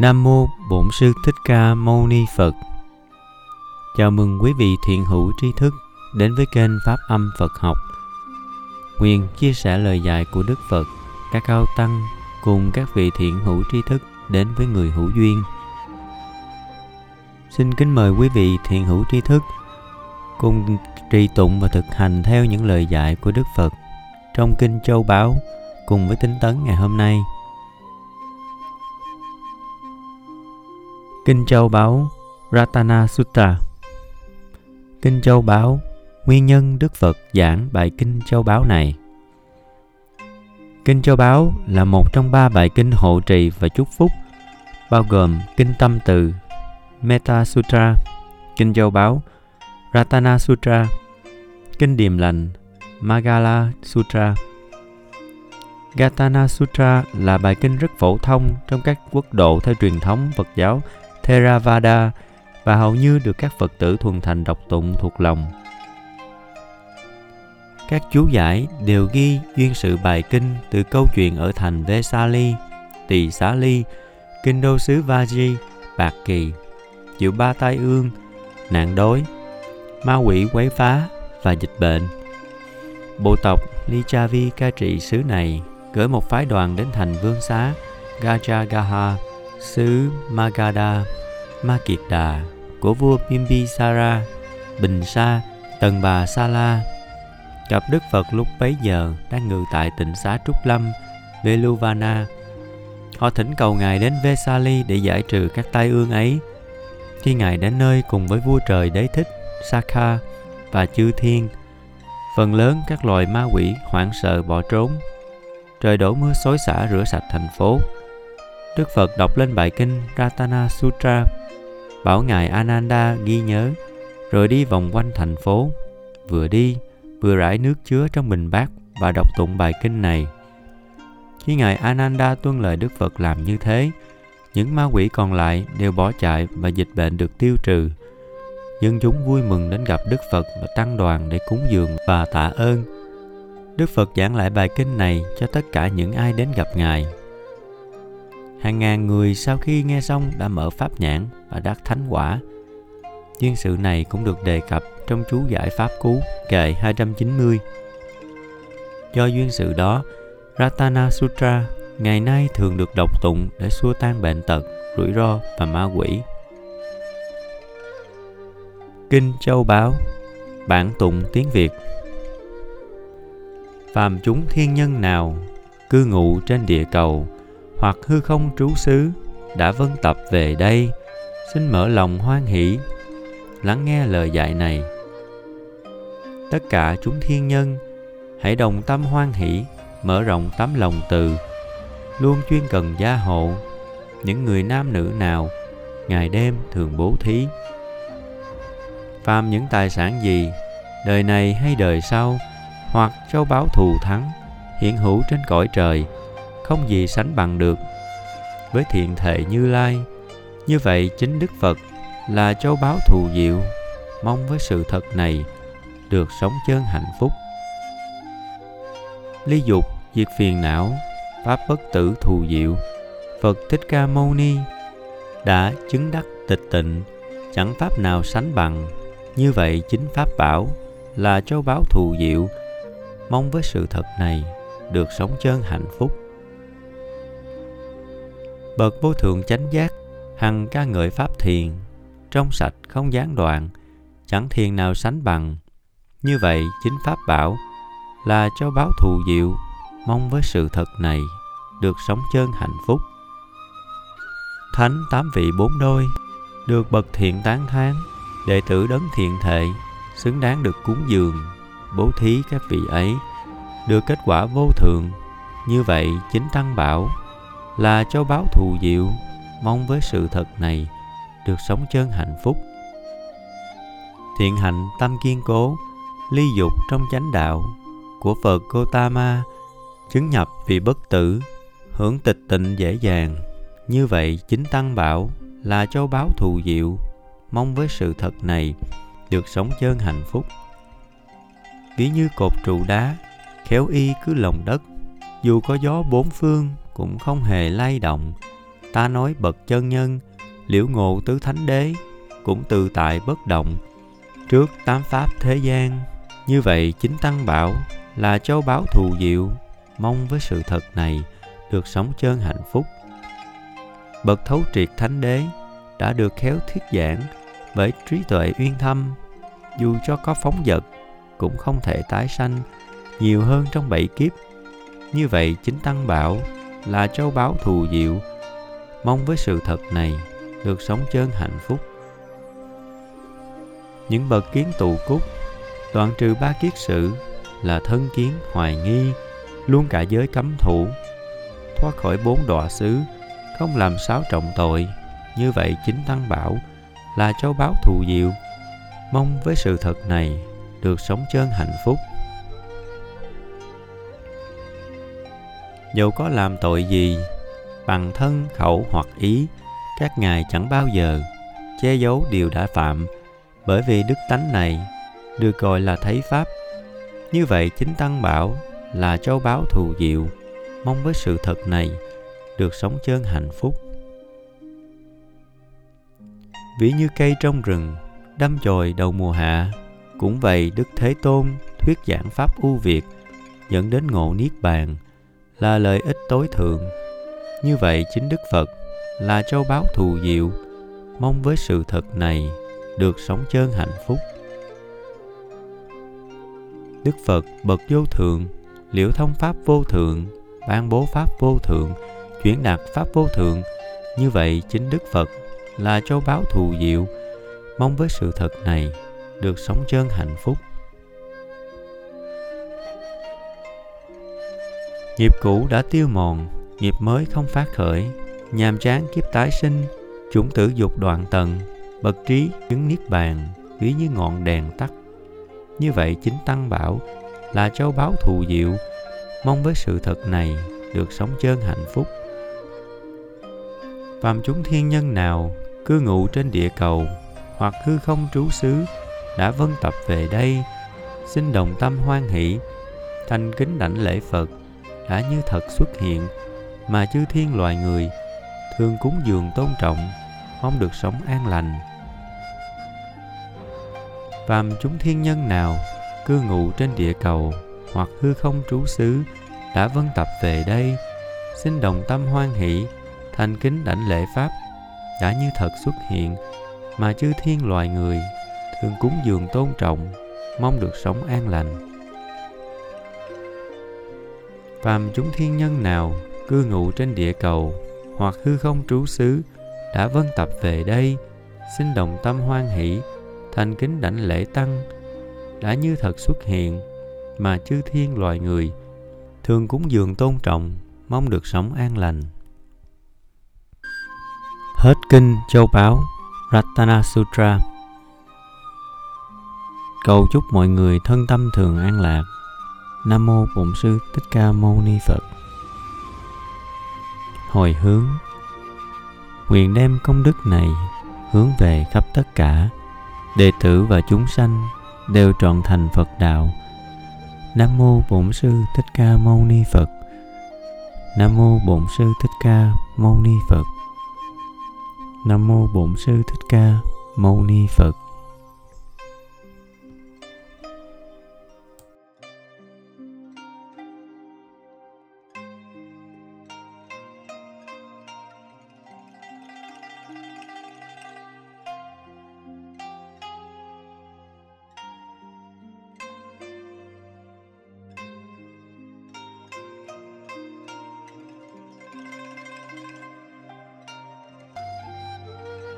Nam Mô Bổn Sư Thích Ca Mâu Ni Phật. Chào mừng quý vị thiện hữu trí thức đến với kênh Pháp Âm Phật Học. Nguyện chia sẻ lời dạy của Đức Phật, các cao tăng cùng các vị thiện hữu trí thức đến với người hữu duyên. Xin kính mời quý vị thiện hữu trí thức cùng trì tụng và thực hành theo những lời dạy của Đức Phật trong Kinh Châu Bảo cùng với tinh tấn ngày hôm nay. Kinh Châu Bảo Ratana Sutra. Kinh Châu Bảo, nguyên nhân Đức Phật giảng bài Kinh Châu Bảo này. Kinh Châu Bảo là một trong 3 bài kinh hộ trì và chúc phúc, bao gồm Kinh Tâm Từ, Mettā Sutta, Kinh Châu Bảo, Ratana Sutra, Kinh Điềm Lành, Maṅgala Sutta. Ratana Sutra là bài kinh rất phổ thông trong các quốc độ theo truyền thống Phật giáo Thera Vada và hầu như được các Phật tử thuần thành đọc tụng thuộc lòng. Các chú giải đều ghi duyên sự bài kinh từ câu chuyện ở thành Vesali, Tỳ Xá Li, kinh đô xứ Vajji, Bạc Kỳ, chịu 3 tai ương, nạn đói, ma quỷ quấy phá và dịch bệnh. Bộ tộc Lichavi cai trị xứ này gửi một phái đoàn đến thành Vương Xá, Gajagaha, xứ Magada, Ma Kiệt Đà của vua Pimpisara, Bình Sa, Tần Bà Sa La. Cặp Đức Phật lúc bấy giờ đang ngự tại tịnh xá Trúc Lâm, Veluvana. Họ thỉnh cầu Ngài đến Vesali để giải trừ các tai ương ấy. Khi Ngài đến nơi cùng với vua trời Đế Thích, Sakha và chư thiên, phần lớn các loài ma quỷ hoảng sợ bỏ trốn. Trời đổ mưa xối xả rửa sạch thành phố. Đức Phật đọc lên bài kinh Ratana Sutra, bảo Ngài Ananda ghi nhớ, rồi đi vòng quanh thành phố. Vừa đi, vừa rải nước chứa trong bình bát và đọc tụng bài kinh này. Khi Ngài Ananda tuân lời Đức Phật làm như thế, những ma quỷ còn lại đều bỏ chạy và dịch bệnh được tiêu trừ. Dân chúng vui mừng đến gặp Đức Phật và tăng đoàn để cúng dường và tạ ơn. Đức Phật giảng lại bài kinh này cho tất cả những ai đến gặp Ngài. Hàng ngàn người sau khi nghe xong đã mở pháp nhãn và đắc thánh quả. Duyên sự này cũng được đề cập trong chú giải Pháp Cú kệ 290. Do duyên sự đó, Ratana Sutra ngày nay thường được đọc tụng để xua tan bệnh tật, rủi ro và ma quỷ. Kinh Châu Bảo, bản tụng tiếng Việt. Phàm chúng thiên nhân nào cư ngụ trên địa cầu hoặc hư không trú xứ đã vân tập về đây, xin mở lòng hoan hỷ lắng nghe lời dạy này. Tất cả chúng thiên nhân hãy đồng tâm hoan hỷ, mở rộng tấm lòng từ, luôn chuyên cần gia hộ những người nam nữ nào ngày đêm thường bố thí. Phàm những tài sản gì, đời này hay đời sau, hoặc châu báu thù thắng, hiện hữu trên cõi trời, không gì sánh bằng được với thiện thệ Như Lai. Như vậy chính Đức Phật là châu báu thù diệu, mong với sự thật này được sống chơn hạnh phúc. Ly dục diệt phiền não, pháp bất tử thù diệu, Phật Thích Ca Mâu Ni đã chứng đắc tịch tịnh, chẳng pháp nào sánh bằng. Như vậy chính Pháp Bảo là châu báu thù diệu, mong với sự thật này được sống chơn hạnh phúc. Bậc vô thượng chánh giác hằng ca ngợi Pháp thiền, trong sạch không gián đoạn, chẳng thiền nào sánh bằng. Như vậy chính Pháp Bảo là châu báu thù diệu, mong với sự thật này được sống chơn hạnh phúc. Thánh tám vị bốn đôi được bậc thiện tán thán, đệ tử đấng thiện thệ xứng đáng được cúng dường bố thí các vị ấy, được kết quả vô thượng. Như vậy chính Tăng Bảo là châu báu thù diệu, mong với sự thật này được sống chơn hạnh phúc. Thiện hạnh tâm kiên cố, ly dục trong chánh đạo của Phật Gotama, chứng nhập vị bất tử, hưởng tịch tịnh dễ dàng. Như vậy chính Tăng Bảo là châu báu thù diệu, mong với sự thật này được sống chơn hạnh phúc. Ví như cột trụ đá, khéo y cứ lòng đất, dù có gió bốn phương cũng không hề lay động. Ta nói bậc chân nhân liễu ngộ tứ thánh đế cũng tự tại bất động trước tám pháp thế gian. Như vậy chính Tăng Bảo là châu báu thù diệu, mong với sự thật này được sống chân hạnh phúc. Bậc thấu triệt thánh đế đã được khéo thuyết giảng với trí tuệ uyên thâm, dù cho có phóng dật cũng không thể tái sanh nhiều hơn trong 7 kiếp. Như vậy chính Tăng Bảo là châu báu thù diệu, mong với sự thật này được sống chân hạnh phúc. Những bậc kiến tụ cúc đoạn trừ 3 kiết sự là thân kiến, hoài nghi, luôn cả giới cấm thủ, thoát khỏi 4 đọa xứ, không làm 6 trọng tội. Như vậy chính Tăng Bảo là châu báu thù diệu, mong với sự thật này được sống chân hạnh phúc. Dẫu có làm tội gì, bằng thân, khẩu hoặc ý, các ngài chẳng bao giờ che giấu điều đã phạm, bởi vì đức tánh này được gọi là thấy pháp. Như vậy chính Tăng Bảo là châu báu thù diệu, mong với sự thật này được sống chân hạnh phúc. Ví như cây trong rừng đâm chồi đầu mùa hạ, cũng vậy Đức Thế Tôn thuyết giảng pháp ưu việt dẫn đến ngộ niết bàn là lợi ích tối thượng. Như vậy chính Đức Phật là châu báu thù diệu, mong với sự thật này được sống chân hạnh phúc. Đức Phật bậc vô thượng, liễu thông pháp vô thượng, ban bố pháp vô thượng, chuyển đạt pháp vô thượng. Như vậy chính Đức Phật là châu báu thù diệu, mong với sự thật này được sống chân hạnh phúc. Nghiệp cũ đã tiêu mòn, nghiệp mới không phát khởi, nhàm chán kiếp tái sinh, chủng tử dục đoạn tận, bậc trí chứng niết bàn, ví như ngọn đèn tắt. Như vậy chính Tăng Bảo là châu báu thù diệu, mong với sự thật này được sống chân hạnh phúc. Phàm chúng thiên nhân nào cư ngụ trên địa cầu hoặc hư không trú xứ đã vân tập về đây, xin đồng tâm hoan hỷ, thành kính đảnh lễ Phật đã như thật xuất hiện, mà chư thiên loài người thường cúng dường tôn trọng, mong được sống an lành. Phàm chúng thiên nhân nào cư ngụ trên địa cầu hoặc hư không trú xứ đã vân tập về đây, xin đồng tâm hoan hỷ, thành kính đảnh lễ Pháp đã như thật xuất hiện, mà chư thiên loài người thường cúng dường tôn trọng, mong được sống an lành. Phàm chúng thiên nhân nào cư ngụ trên địa cầu hoặc hư không trú xứ đã vân tập về đây, xin đồng tâm hoan hỷ, thành kính đảnh lễ Tăng đã như thật xuất hiện, mà chư thiên loài người thường cúng dường tôn trọng, mong được sống an lành. Hết Kinh Châu Bảo Ratana Sutra. Cầu chúc mọi người thân tâm thường an lạc. Nam mô Bổn Sư Thích Ca Mâu Ni Phật. Hồi hướng: nguyện đem công đức này hướng về khắp tất cả đệ tử và chúng sanh đều trọn thành Phật đạo. Nam mô Bổn Sư Thích Ca Mâu Ni Phật. Nam mô Bổn Sư Thích Ca Mâu Ni Phật. Nam mô Bổn Sư Thích Ca Mâu Ni Phật.